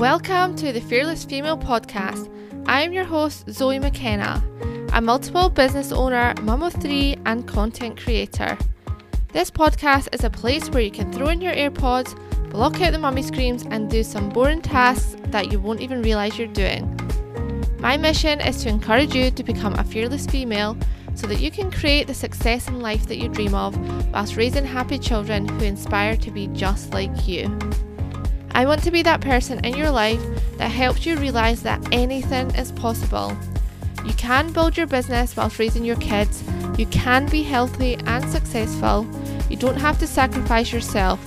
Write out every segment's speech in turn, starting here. Welcome to the Fearless Female podcast. I am your host, Zoe McKenna, a multiple business owner, mum of three, and content creator. This podcast is a place where you can throw in your AirPods, block out the mummy screams, and do some boring tasks that you won't even realise you're doing. My mission is to encourage you to become a fearless female so that you can create the success in life that you dream of whilst raising happy children who inspire to be just like you. I want to be that person in your life that helps you realise that anything is possible. You can build your business whilst raising your kids, you can be healthy and successful, you don't have to sacrifice yourself,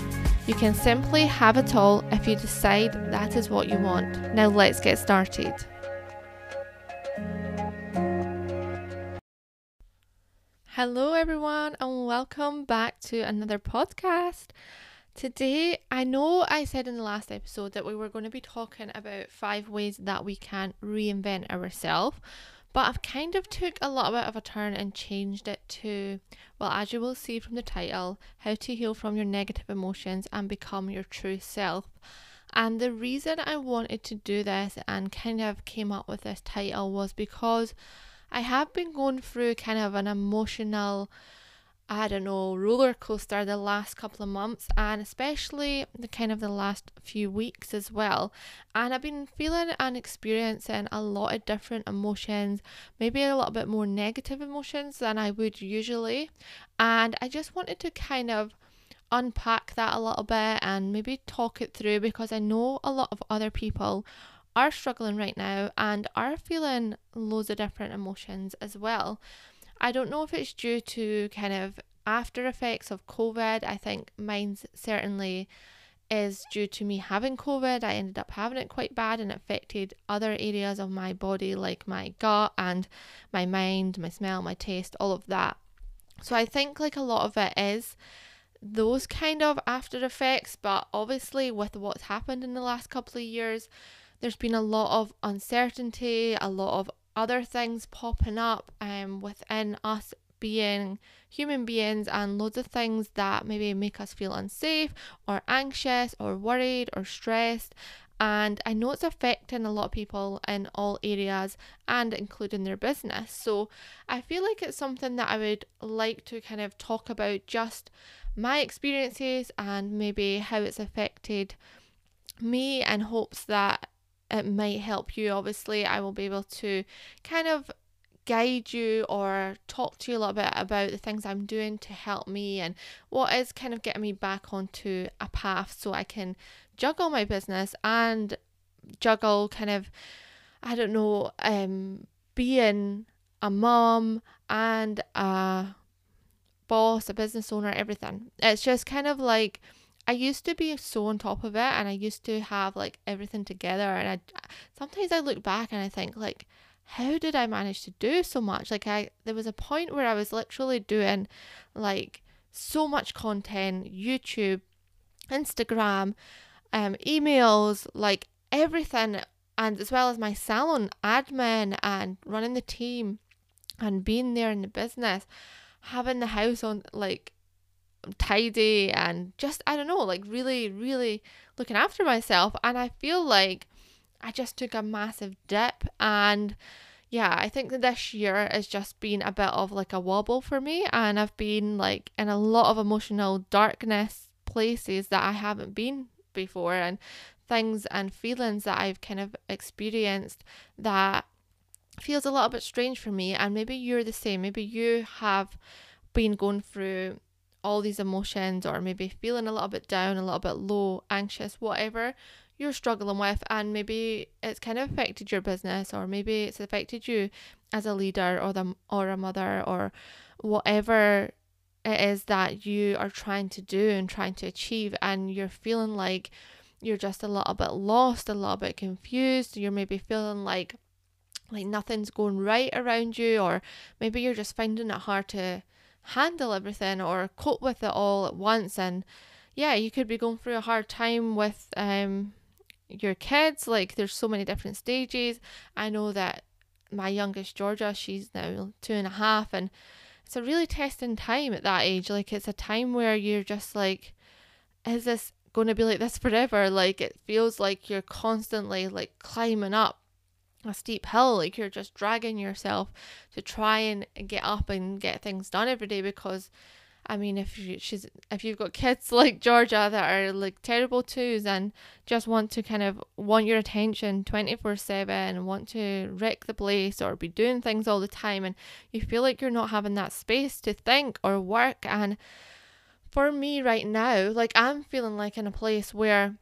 you can simply have it all if you decide that is what you want. Now let's get started. Hello everyone and welcome back to another podcast. Today, I know I said in the last episode that we were going to be talking about 5 ways that we can reinvent ourselves, but I've kind of took a little bit of a turn and changed it to, well, as you will see from the title, how to heal from your negative emotions and become your true self. And the reason I wanted to do this and kind of came up with this title was because I have been going through kind of an emotional roller coaster the last couple of months, and especially the last few weeks as well. And I've been feeling and experiencing a lot of different emotions, maybe a little bit more negative emotions than I would usually. And I just wanted to kind of unpack that a little bit and maybe talk it through, because I know a lot of other people are struggling right now and are feeling loads of different emotions as well. I don't know if it's due to kind of after effects of COVID. I think mine certainly is due to me having COVID. I ended up having it quite bad and affected other areas of my body, like my gut and my mind, my smell, my taste, all of that. So I think like a lot of it is those kind of after effects, but obviously with what's happened in the last couple of years, there's been a lot of uncertainty, a lot of other things popping up within us being human beings, and loads of things that maybe make us feel unsafe or anxious or worried or stressed. And I know it's affecting a lot of people in all areas and including their business. So I feel like it's something that I would like to kind of talk about, just my experiences and maybe how it's affected me, in hopes that it might help you. Obviously, I will be able to kind of guide you or talk to you a little bit about the things I'm doing to help me and what is kind of getting me back onto a path so I can juggle my business and juggle kind of, being a mom and a boss, a business owner, everything. It's just kind of like, I used to be so on top of it, and I used to have like everything together, and sometimes I look back and I think, like, how did I manage to do so much? Like, there was a point where I was literally doing like so much content, YouTube, Instagram, emails, like everything, and as well as my salon admin and running the team and being there in the business, having the house on like tidy, and just really really looking after myself. And I feel like I just took a massive dip, and yeah, I think that this year has just been a bit of like a wobble for me, and I've been like in a lot of emotional darkness, places that I haven't been before, and things and feelings that I've kind of experienced that feels a little bit strange for me. And maybe you're the same, maybe you have been going through all these emotions, or maybe feeling a little bit down, a little bit low, anxious, whatever you're struggling with, and maybe it's kind of affected your business, or maybe it's affected you as a leader or a mother, or whatever it is that you are trying to do and trying to achieve, and you're feeling like you're just a little bit lost, a little bit confused. You're maybe feeling like nothing's going right around you, or maybe you're just finding it hard to handle everything or cope with it all at once. And yeah, you could be going through a hard time with your kids. Like, there's so many different stages. I know that my youngest Georgia, she's now 2.5, and it's a really testing time at that age. Like, it's a time where you're just like, is this going to be like this forever. Like, it feels like you're constantly like climbing up a steep hill, like you're just dragging yourself to try and get up and get things done every day. Because I mean, if you've got kids like Georgia that are like terrible twos and just want your attention 24/7 and want to wreck the place or be doing things all the time, and you feel like you're not having that space to think or work. And for me right now, like, I'm feeling like in a place where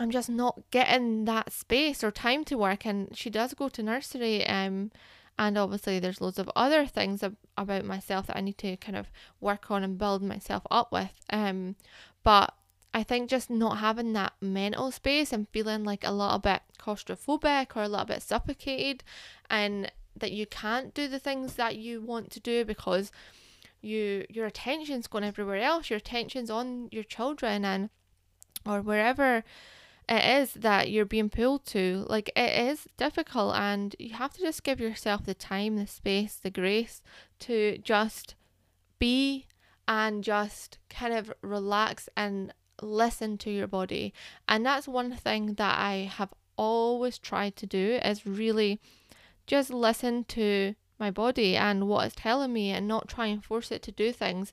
I'm just not getting that space or time to work. And she does go to nursery, and obviously there's loads of other things about myself that I need to kind of work on and build myself up with. But I think just not having that mental space and feeling like a little bit claustrophobic or a little bit suffocated, and that you can't do the things that you want to do because your attention's going everywhere else. Your attention's on your children and or wherever it is that you're being pulled to. Like, it is difficult, and you have to just give yourself the time, the space, the grace to just be and just kind of relax and listen to your body. And that's one thing that I have always tried to do, is really just listen to my body and what it's telling me and not try and force it to do things.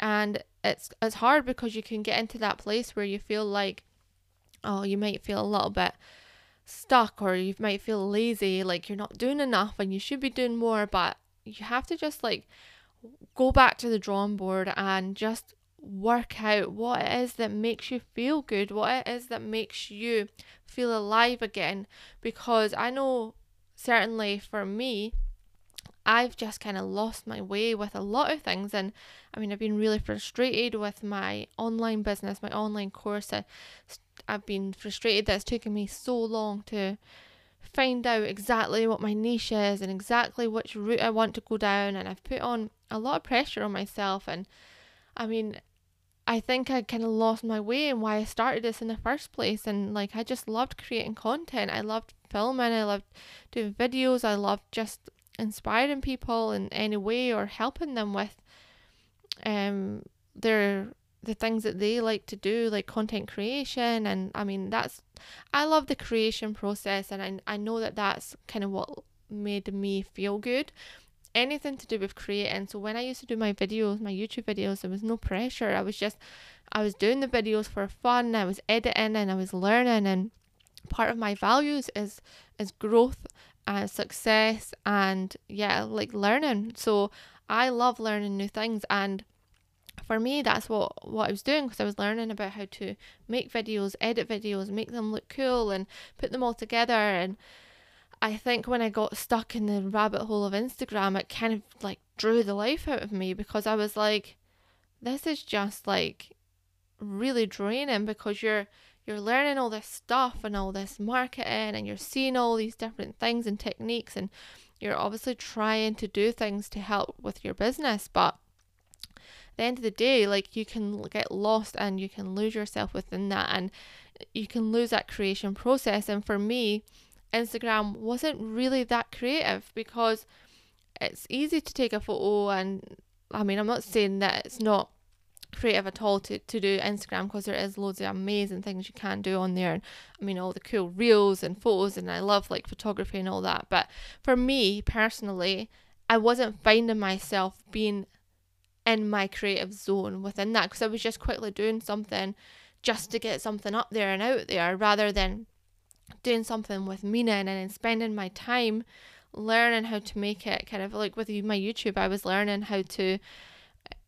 And it's hard because you can get into that place where you feel like, oh, you might feel a little bit stuck, or you might feel lazy, like you're not doing enough and you should be doing more. But you have to just like go back to the drawing board and just work out what it is that makes you feel good, what it is that makes you feel alive again. Because I know certainly for me, I've just kind of lost my way with a lot of things. And I mean, I've been really frustrated with my online business, my online course. I've been frustrated that it's taken me so long to find out exactly what my niche is and exactly which route I want to go down. And I've put on a lot of pressure on myself. And I mean, I think I kind of lost my way in why I started this in the first place. And like, I just loved creating content. I loved filming. I loved doing videos. I loved just inspiring people in any way, or helping them with the things that they like to do, like content creation. And I mean, I love the creation process, and I know that's kind of what made me feel good, anything to do with creating. So when I used to do my videos, my YouTube videos, there was no pressure. I was doing the videos for fun. I was editing and I was learning, and part of my values is growth, success, and yeah, like learning. So I love learning new things, and for me that's what I was doing, because I was learning about how to make videos, edit videos, make them look cool and put them all together. And I think when I got stuck in the rabbit hole of Instagram, it kind of like drew the life out of me, because I was like, this is just like really draining, because you're learning all this stuff and all this marketing, and you're seeing all these different things and techniques, and you're obviously trying to do things to help with your business. But at the end of the day, like, you can get lost and you can lose yourself within that, and you can lose that creation process. And for me, Instagram wasn't really that creative, because it's easy to take a photo, and I mean, I'm not saying that it's not creative at all to do Instagram, because there is loads of amazing things you can do on there, and I mean all the cool reels and photos, and I love like photography and all that. But for me personally, I wasn't finding myself being in my creative zone within that, because I was just quickly doing something just to get something up there and out there, rather than doing something with meaning and spending my time learning how to make it. Kind of like with my YouTube, I was learning how to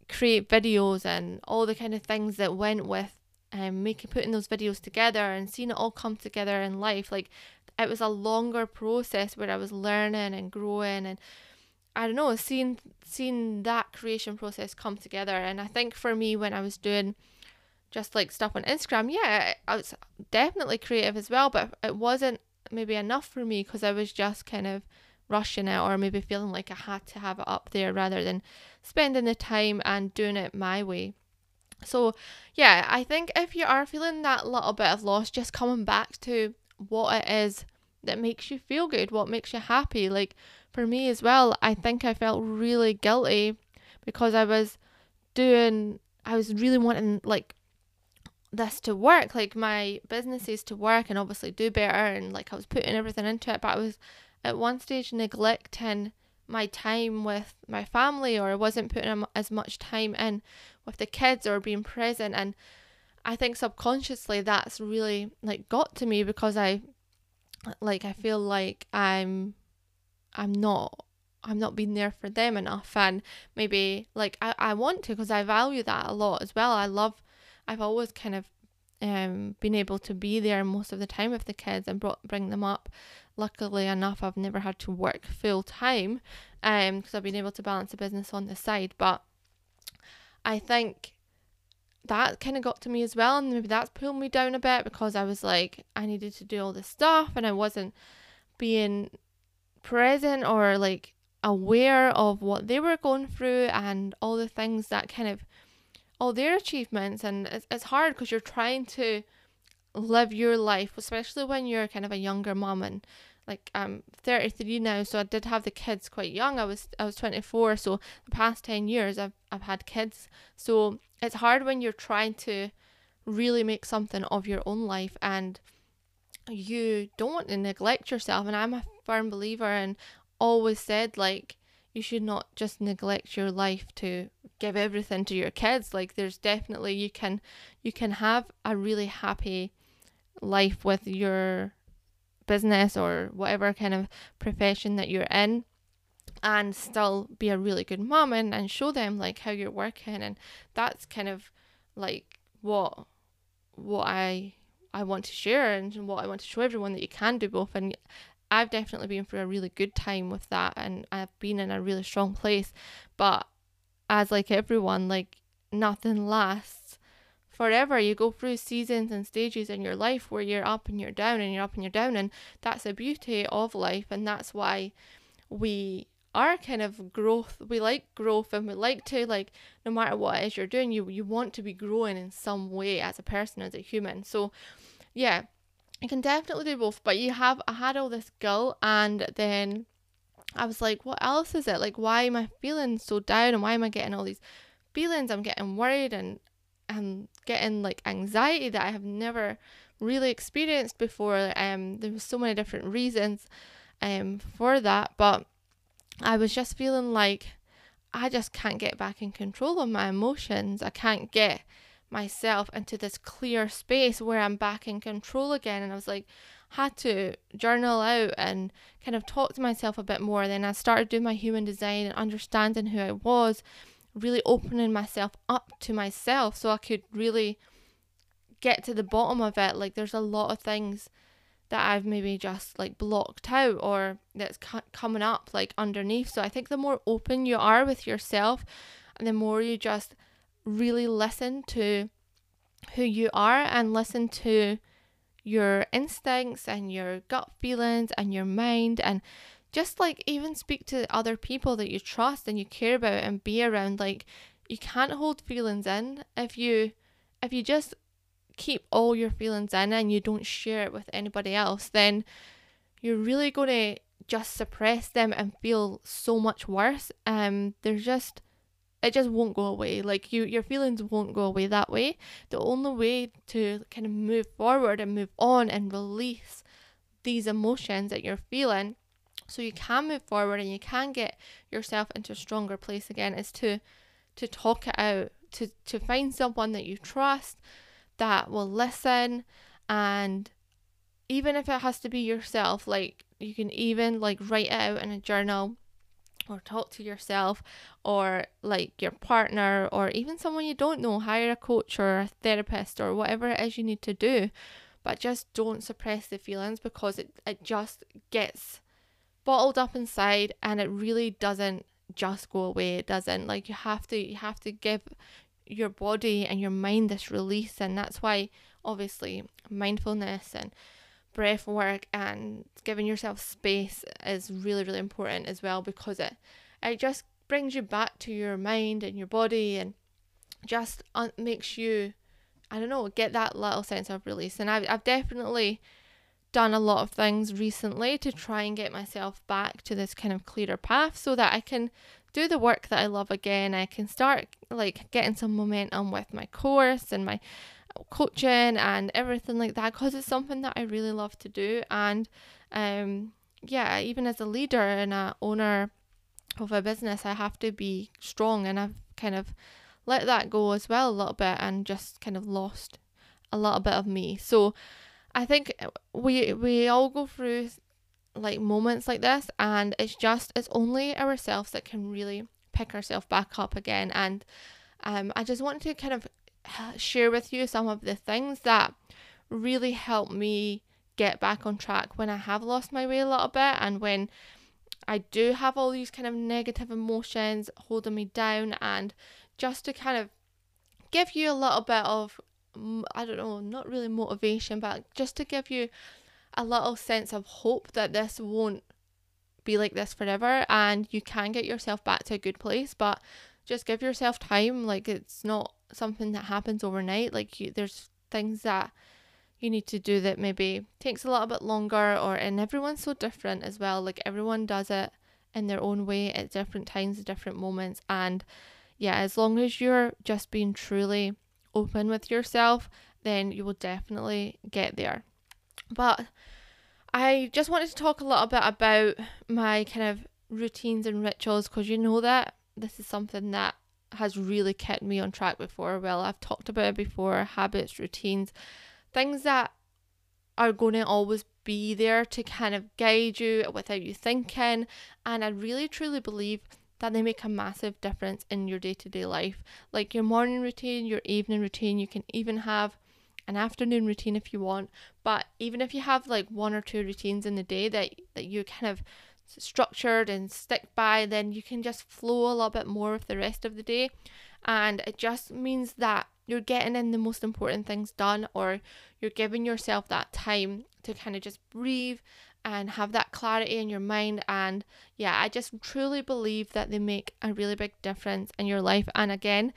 create videos and all the kind of things that went with putting those videos together and seeing it all come together in life. Like, it was a longer process where I was learning and growing, and I don't know, seeing that creation process come together. And I think for me, when I was doing just like stuff on Instagram, yeah, I was definitely creative as well, but it wasn't maybe enough for me, because I was just kind of rushing it, or maybe feeling like I had to have it up there, rather than spending the time and doing it my way. So yeah, I think if you are feeling that little bit of loss, just coming back to what it is that makes you feel good, what makes you happy. Like, for me as well, I think I felt really guilty, because I was really wanting like this to work, like my business is to work and obviously do better, and like I was putting everything into it, but I was at one stage neglecting my time with my family, or I wasn't putting as much time in with the kids or being present. And I think subconsciously that's really like got to me, because I feel like I'm not being there for them enough. And maybe like I want to, because I value that a lot as well. I've always kind of been able to be there most of the time with the kids and bring them up. Luckily enough, I've never had to work full time because I've been able to balance the business on the side. But I think that kind of got to me as well, and maybe that's pulled me down a bit, because I was like, I needed to do all this stuff and I wasn't being present or like aware of what they were going through and all the things that kind of all their achievements. And it's hard because you're trying to live your life, especially when you're kind of a younger mom. And like I'm 33 now, so I did have the kids quite young. I was 24, so the past 10 years I've had kids. So it's hard when you're trying to really make something of your own life, and you don't want to neglect yourself. And I'm a firm believer, and always said, like, you should not just neglect your life to give everything to your kids. Like, there's definitely you can have a really happy life with your business or whatever kind of profession that you're in, and still be a really good mom and show them like how you're working. And that's kind of like what I want to share, and what I want to show everyone, that you can do both. And I've definitely been through a really good time with that, and I've been in a really strong place. But as like everyone, like nothing lasts forever. You go through seasons and stages in your life where you're up and you're down and you're up and you're down, and that's the beauty of life. And that's why we are kind of growth, we like growth, and we like to, like, no matter what it is you're doing, you want to be growing in some way as a person, as a human. So yeah, you can definitely do both. But I had all this guilt, and then I was like, what else is it? Like, why am I feeling so down, and why am I getting all these feelings? I'm getting worried and getting like anxiety that I have never really experienced before. There was so many different reasons for that, but I was just feeling like I just can't get back in control of my emotions. I can't get myself into this clear space where I'm back in control again. And I was like, had to journal out and kind of talk to myself a bit more. Then I started doing my human design and understanding who I was, really opening myself up to myself, so I could really get to the bottom of it. Like, there's a lot of things that I've maybe just like blocked out, or that's coming up like underneath. So I think the more open you are with yourself, and the more you just really listen to who you are, and listen to your instincts and your gut feelings and your mind, and just like even speak to other people that you trust and you care about and be around. Like, you can't hold feelings in. If you just keep all your feelings in and you don't share it with anybody else, then you're really going to just suppress them and feel so much worse. It just won't go away. Like, your feelings won't go away that way. The only way to kind of move forward and move on and release these emotions that you're feeling, so you can move forward and you can get yourself into a stronger place again, is to talk it out, to find someone that you trust that will listen. And even if it has to be yourself, like, you can even like write it out in a journal, or talk to yourself, or like your partner, or even someone you don't know. Hire a coach or a therapist or whatever it is you need to do, but just don't suppress the feelings, because it just gets bottled up inside, and it really doesn't just go away. It doesn't. Like, you have to give your body and your mind this release. And that's why obviously mindfulness and breath work and giving yourself space is really, really important as well, because it just brings you back to your mind and your body, and just makes you, I don't know, get that little sense of release. And I've definitely done a lot of things recently to try and get myself back to this kind of clearer path, so that I can do the work that I love again. I can start like getting some momentum with my course and my coaching and everything like that, because it's something that I really love to do. And yeah, even as a leader and a owner of a business, I have to be strong, and I've kind of let that go as well a little bit, and just kind of lost a little bit of me. So I think we all go through like moments like this, and it's only ourselves that can really pick ourselves back up again. And I just wanted to kind of share with you some of the things that really helped me get back on track when I have lost my way a little bit, and when I do have all these kind of negative emotions holding me down. And just to kind of give you a little bit of, I don't know, not really motivation, but just to give you a little sense of hope that this won't be like this forever, and you can get yourself back to a good place. But just give yourself time. Like, it's not something that happens overnight. Like, there's things that you need to do that maybe takes a little bit longer, and everyone's so different as well. Like, everyone does it in their own way at different times, different moments. And yeah, as long as you're just being truly open with yourself, then you will definitely get there. But I just wanted to talk a little bit about my kind of routines and rituals, because you know that this is something that has really kept me on track before. Well, I've talked about it before: habits, routines, things that are going to always be there to kind of guide you without you thinking. And I really truly believe that they make a massive difference in your day-to-day life. Like your morning routine, your evening routine, you can even have an afternoon routine if you want. But even if you have like one or two routines in the day that you kind of structured and stick by, then you can just flow a little bit more with the rest of the day. And it just means that you're getting in the most important things done, or you're giving yourself that time to kind of just breathe and have that clarity in your mind. And yeah, I just truly believe that they make a really big difference in your life. And again,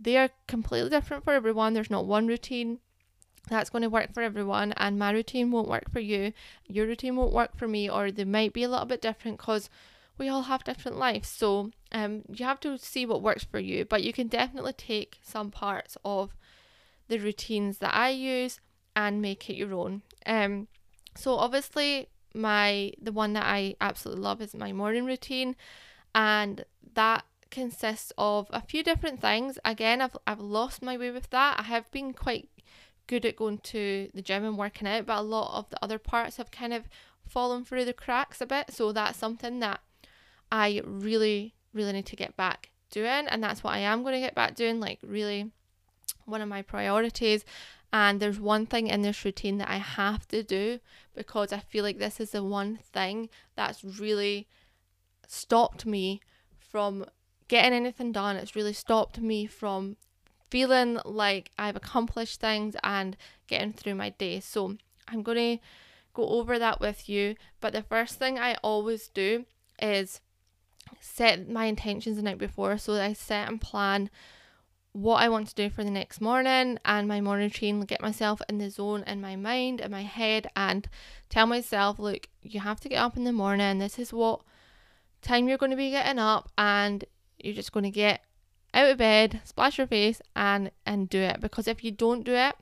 they are completely different for everyone. There's not one routine that's going to work for everyone, and my routine won't work for you, your routine won't work for me, or they might be a little bit different, because we all have different lives. So you have to see what works for you, but you can definitely take some parts of the routines that I use and make it your own. So obviously the one that I absolutely love is my morning routine, and that consists of a few different things. Again, I've lost my way with that. I have been quite good at going to the gym and working out, but a lot of the other parts have kind of fallen through the cracks a bit. So that's something that I really, really need to get back doing, and that's what I am going to get back doing, like really one of my priorities. And there's one thing in this routine that I have to do, because I feel like this is the one thing that's really stopped me from getting anything done. It's really stopped me from feeling like I've accomplished things and getting through my day. So I'm going to go over that with you. But the first thing I always do is set my intentions the night before. So I set and plan what I want to do for the next morning, and my morning routine, get myself in the zone in my mind, in my head, and tell myself, look, you have to get up in the morning. This is what time you're going to be getting up, and you're just going to get out of bed, splash your face, and do it. Because if you don't do it,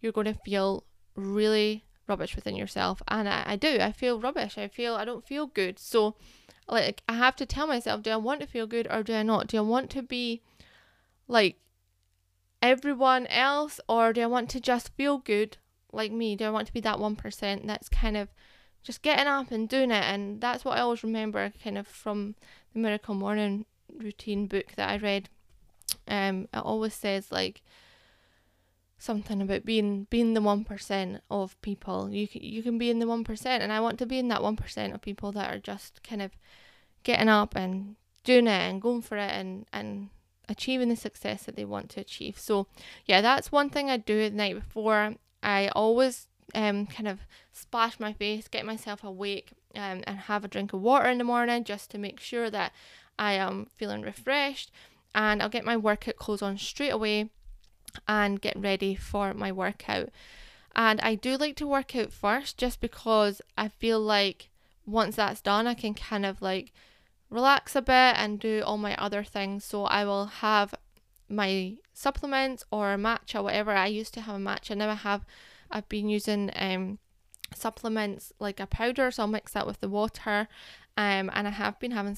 you're going to feel really rubbish within yourself. And I do. I feel rubbish. I don't feel good. So like, I have to tell myself, do I want to feel good or do I not? Do I want to be like everyone else, or do I want to just feel good like me? Do I want to be that 1% that's kind of just getting up and doing it? And that's what I always remember kind of from the Miracle Morning routine book that I read. It always says like something about being the 1% of people. You can be in the 1%, and I want to be in that 1% of people that are just kind of getting up and doing it and going for it and achieving the success that they want to achieve. So yeah, that's one thing I do the night before. I always kind of splash my face, get myself awake, and have a drink of water in the morning, just to make sure that I am feeling refreshed. And I'll get my workout clothes on straight away and get ready for my workout. And I do like to work out first, just because I feel like once that's done, I can kind of like relax a bit and do all my other things. So I will have my supplements or matcha, whatever. I used to have a matcha, now I have, I've been using supplements like a powder, so I'll mix that with the water. And I have been having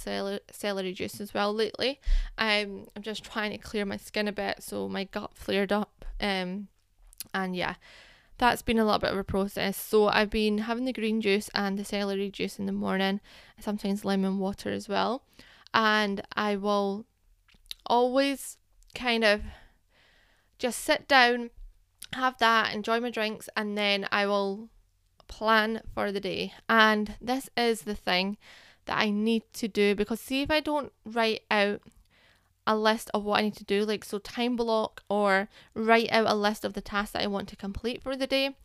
celery juice as well lately. I'm just trying to clear my skin a bit, so my gut flared up. And yeah, that's been a little bit of a process. So I've been having the green juice and the celery juice in the morning, sometimes lemon water as well. And I will always kind of just sit down, have that, enjoy my drinks, and then I will plan for the day. And this is the thing that I need to do, because see, if I don't write out a list of what I need to do, like, so time block or write out a list of the tasks that I want to complete for the day,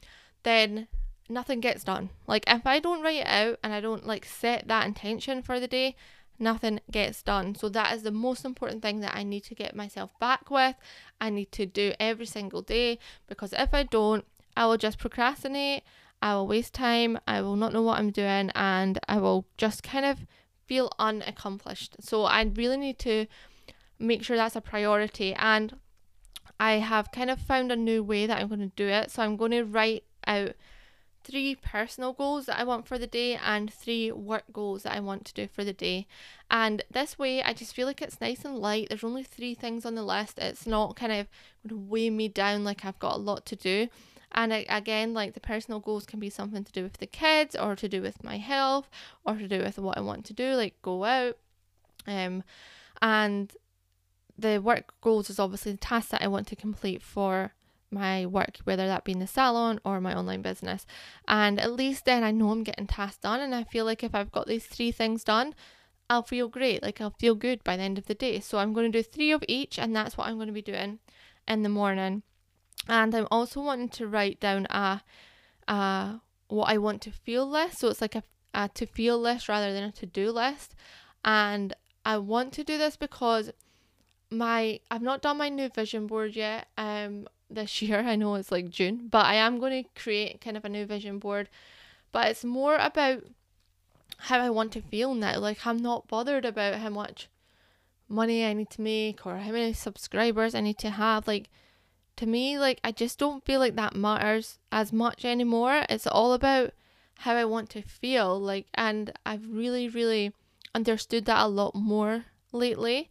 then nothing gets done. Like, if I don't write it out and I don't like set that intention for the day, nothing gets done. So that is the most important thing that I need to get myself back with. I need to do every single day, because if I don't, I will just procrastinate, I will waste time, I will not know what I'm doing, and I will just kind of feel unaccomplished. So I really need to make sure that's a priority. And I have kind of found a new way that I'm going to do it. So I'm going to write out 3 personal goals that I want for the day and 3 work goals that I want to do for the day. And this way I just feel like it's nice and light. There's only 3 things on the list. It's not kind of going to weigh me down like I've got a lot to do. And again, like, the personal goals can be something to do with the kids, or to do with my health, or to do with what I want to do, like go out. And the work goals is obviously the tasks that I want to complete for my work, whether that be in the salon or my online business. And at least then I know I'm getting tasks done, and I feel like if I've got these 3 things done, I'll feel great, like I'll feel good by the end of the day. So I'm going to do 3 of each, and that's what I'm going to be doing in the morning. And I'm also wanting to write down a what I want to feel list. So it's like a to feel list rather than a to do list. And I want to do this because I've not done my new vision board yet this year. I know it's like June, but I am going to create kind of a new vision board. But it's more about how I want to feel now. Like, I'm not bothered about how much money I need to make or how many subscribers I need to have. Like, to me, like, I just don't feel like that matters as much anymore. It's all about how I want to feel, like, and I've really, really understood that a lot more lately,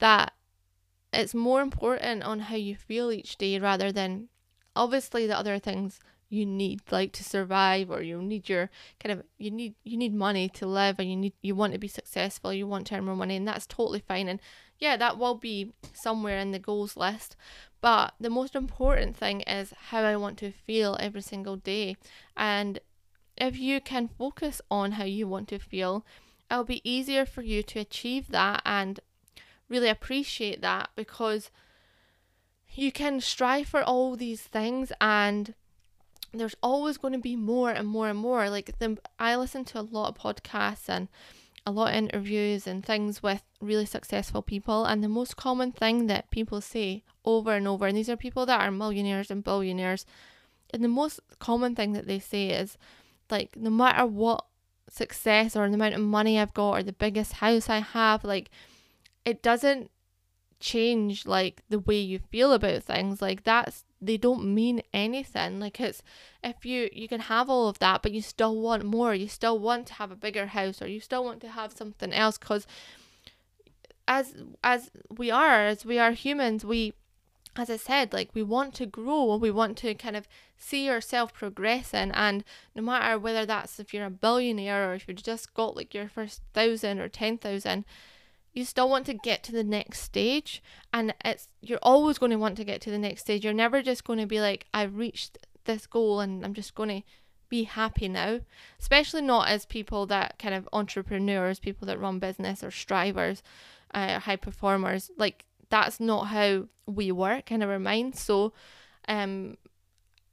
that it's more important on how you feel each day rather than, obviously, the other things you need, like, to survive, or you need your kind of, you need money to live, and you want to be successful, you want to earn more money, and that's totally fine. And yeah, that will be somewhere in the goals list. But the most important thing is how I want to feel every single day. And if you can focus on how you want to feel, it'll be easier for you to achieve that and really appreciate that, because you can strive for all these things and there's always going to be more and more and more. Like, I listen to a lot of podcasts and a lot of interviews and things with really successful people, and the most common thing that people say over and over, and these are people that are millionaires and billionaires, and the most common thing that they say is, like, no matter what success or the amount of money I've got or the biggest house I have, like, it doesn't change, like, the way you feel about things. Like, that's, they don't mean anything. Like, it's, if you can have all of that, but you still want more, you still want to have a bigger house, or you still want to have something else, because as we are humans, we, as I said, like, we want to grow, we want to kind of see yourself progressing. And no matter whether that's if you're a billionaire or if you just got, like, your first 1,000 or 10,000, you still want to get to the next stage. And it's, you're always going to want to get to the next stage. You're never just going to be like, I've reached this goal and I'm just going to be happy now. Especially not as people that kind of entrepreneurs, people that run business, or strivers, high performers. Like, that's not how we work in our minds. So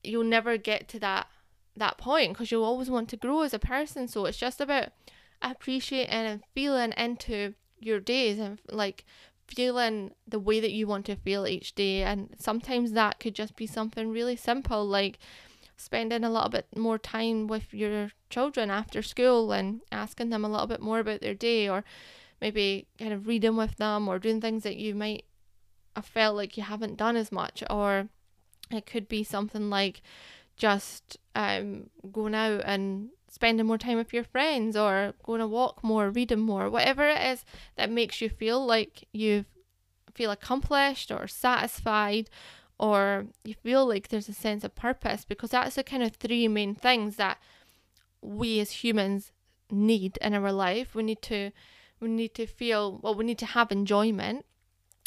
you'll never get to that point, because you'll always want to grow as a person. So it's just about appreciating and feeling into your days, and like feeling the way that you want to feel each day. And sometimes that could just be something really simple, like spending a little bit more time with your children after school and asking them a little bit more about their day, or maybe kind of reading with them, or doing things that you might felt like you haven't done as much, or it could be something like just going out and spending more time with your friends, or going to walk more, reading more, whatever it is that makes you feel like you feel accomplished or satisfied, or you feel like there's a sense of purpose, because that's the kind of three main things that we as humans need in our life. We need to have enjoyment,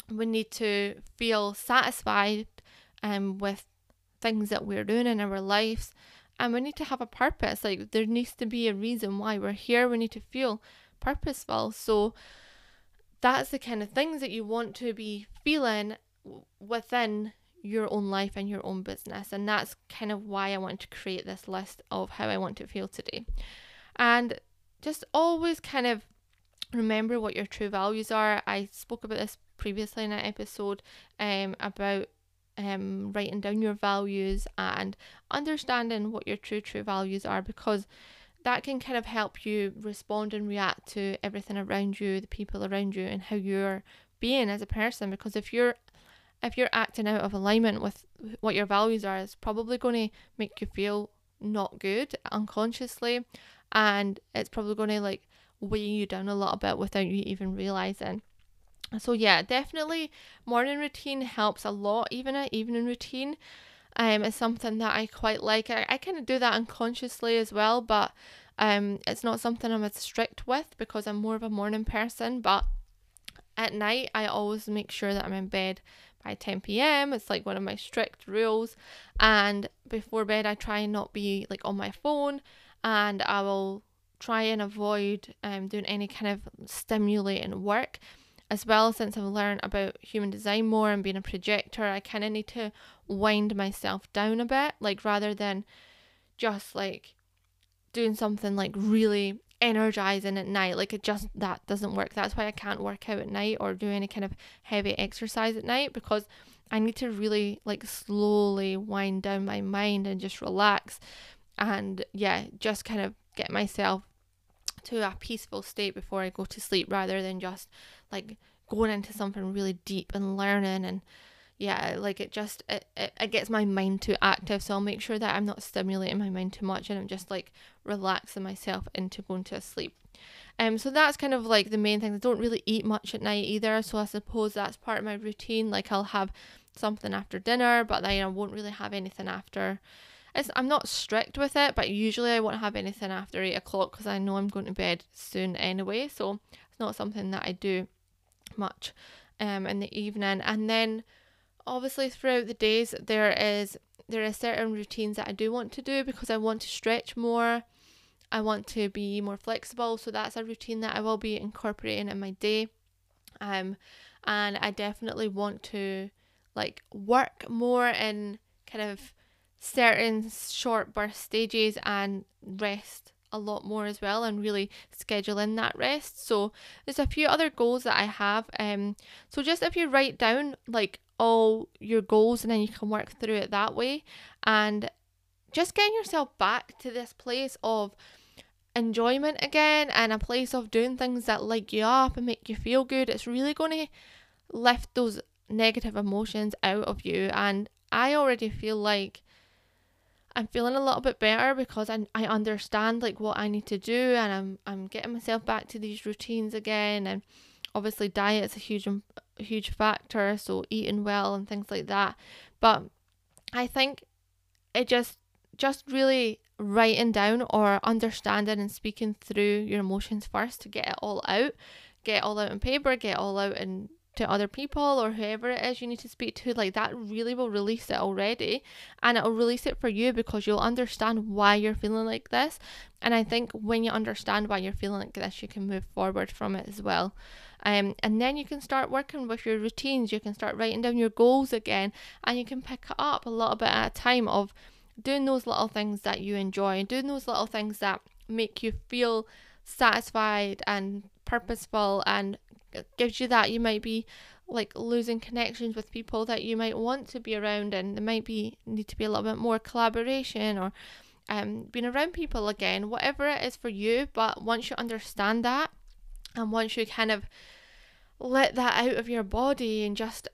we need to feel satisfied with things that we're doing in our lives, and we need to have a purpose. Like, there needs to be a reason why we're here. We need to feel purposeful. So that's the kind of things that you want to be feeling within your own life and your own business. And that's kind of why I want to create this list of how I want to feel today. And just always kind of remember what your true values are. I spoke about this previously in an episode about writing down your values and understanding what your true values are, because that can kind of help you respond and react to everything around you, the people around you, and how you're being as a person. Because if you're acting out of alignment with what your values are, it's probably going to make you feel not good unconsciously, and it's probably going to like weigh you down a little bit without you even realizing. So yeah, definitely morning routine helps a lot. Even an evening routine is something that I quite like. I kind of do that unconsciously as well, but it's not something I'm as strict with because I'm more of a morning person. But at night, I always make sure that I'm in bed by 10 p.m. It's like one of my strict rules. And before bed, I try and not be like on my phone, and I will try and avoid doing any kind of stimulating work. As well, since I've learned about human design more and being a projector, I kind of need to wind myself down a bit, like rather than just like doing something like really energizing at night. Like that doesn't work. That's why I can't work out at night or do any kind of heavy exercise at night, because I need to really like slowly wind down my mind and just relax, and yeah, just kind of get myself to a peaceful state before I go to sleep, rather than just like going into something really deep and learning. And yeah, like it gets my mind too active. So I'll make sure that I'm not stimulating my mind too much, and I'm just like relaxing myself into going to sleep. So that's kind of like the main thing. I don't really eat much at night either, so I suppose that's part of my routine. Like, I'll have something after dinner, but then I won't really have anything after. I'm not strict with it, but usually I won't have anything after 8 o'clock because I know I'm going to bed soon anyway, so it's not something that I do much in the evening. And then obviously throughout the days there are certain routines that I do want to do, because I want to stretch more, I want to be more flexible, so that's a routine that I will be incorporating in my day. And I definitely want to like work more in kind of certain short burst stages and rest a lot more as well, and really schedule in that rest. So there's a few other goals that I have, so just if you write down like all your goals, and then you can work through it that way, and just getting yourself back to this place of enjoyment again, and a place of doing things that light you up and make you feel good. It's really going to lift those negative emotions out of you. And I already feel like I'm feeling a little bit better, because I understand like what I need to do, and I'm getting myself back to these routines again. And obviously diet's a huge factor, so eating well and things like that. But I think it just really writing down or understanding and speaking through your emotions first to get it all out on paper, get it all out in to other people or whoever it is you need to speak to, like that really will release it already, and it'll release it for you, because you'll understand why you're feeling like this. And I think when you understand why you're feeling like this, you can move forward from it as well. And then you can start working with your routines, you can start writing down your goals again, and you can pick it up a little bit at a time of doing those little things that you enjoy, and doing those little things that make you feel satisfied and purposeful, and it gives you that. You might be like losing connections with people that you might want to be around, and there might be need to be a little bit more collaboration, or being around people again, whatever it is for you. But once you understand that, and once you kind of let that out of your body and just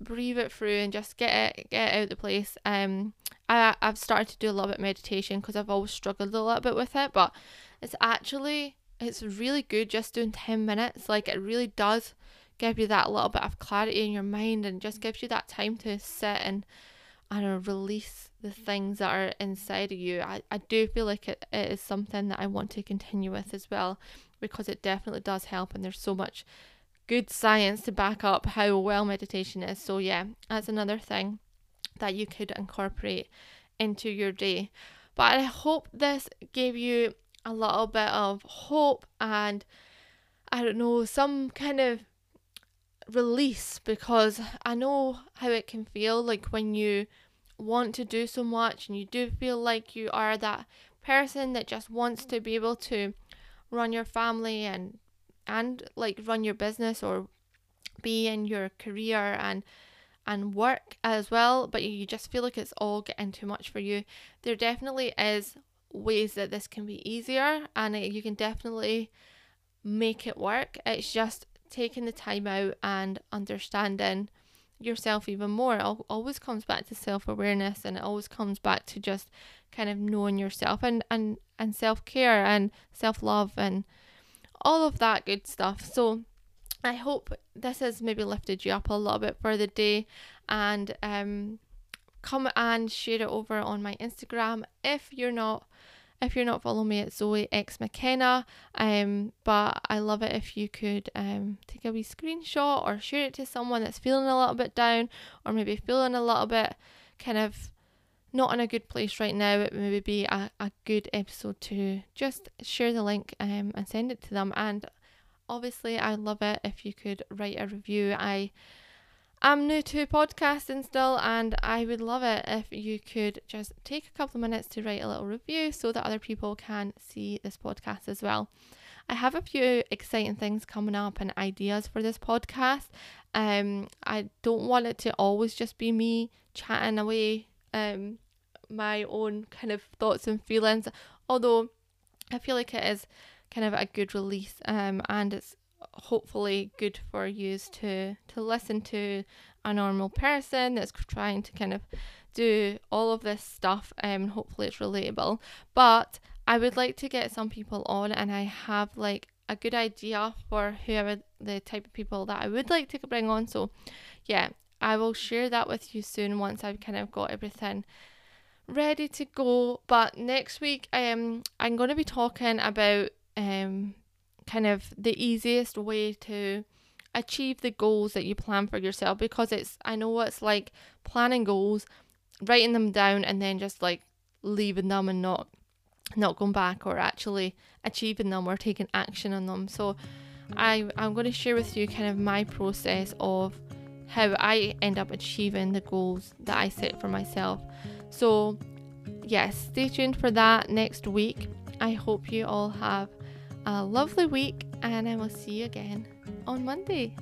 breathe it through and just get it out the place. I've started to do a little bit of meditation because I've always struggled a little bit with it, but it's really good just doing 10 minutes. Like, it really does give you that little bit of clarity in your mind and just gives you that time to sit and, I don't know, release the things that are inside of you. I do feel like it is something that I want to continue with as well, because it definitely does help, and there's so much good science to back up how well meditation is. So yeah, that's another thing that you could incorporate into your day. But I hope this gave you a little bit of hope and, I don't know, some kind of release, because I know how it can feel like when you want to do so much and you do feel like you are that person that just wants to be able to run your family and like run your business or be in your career and work as well, but you just feel like it's all getting too much for you. There definitely is ways that this can be easier, and you can definitely make it work. It's just taking the time out and understanding yourself even more. It always comes back to self-awareness, and it always comes back to just kind of knowing yourself and self-care and self-love and all of that good stuff. So I hope this has maybe lifted you up a little bit for the day, and come and share it over on my Instagram if you're not following me at Zoe X McKenna. But I love it if you could take a wee screenshot or share it to someone that's feeling a little bit down, or maybe feeling a little bit kind of not in a good place right now. It may be a good episode to just share the link and send it to them. And obviously I love it if you could write a review. I'm new to podcasting still, and I would love it if you could just take a couple of minutes to write a little review so that other people can see this podcast as well. I have a few exciting things coming up and ideas for this podcast. I don't want it to always just be me chatting away my own kind of thoughts and feelings, although I feel like it is kind of a good release, and it's hopefully good for you to listen to a normal person that's trying to kind of do all of this stuff, and hopefully it's relatable. But I would like to get some people on, and I have like a good idea for the type of people that I would like to bring on. So yeah, I will share that with you soon once I've kind of got everything ready to go. But next week I'm going to be talking about kind of the easiest way to achieve the goals that you plan for yourself, because I know it's like planning goals, writing them down, and then just like leaving them and not going back or actually achieving them or taking action on them. So I'm going to share with you kind of my process of how I end up achieving the goals that I set for myself. So yes, stay tuned for that next week. I hope you all have a lovely week, and I will see you again on Monday.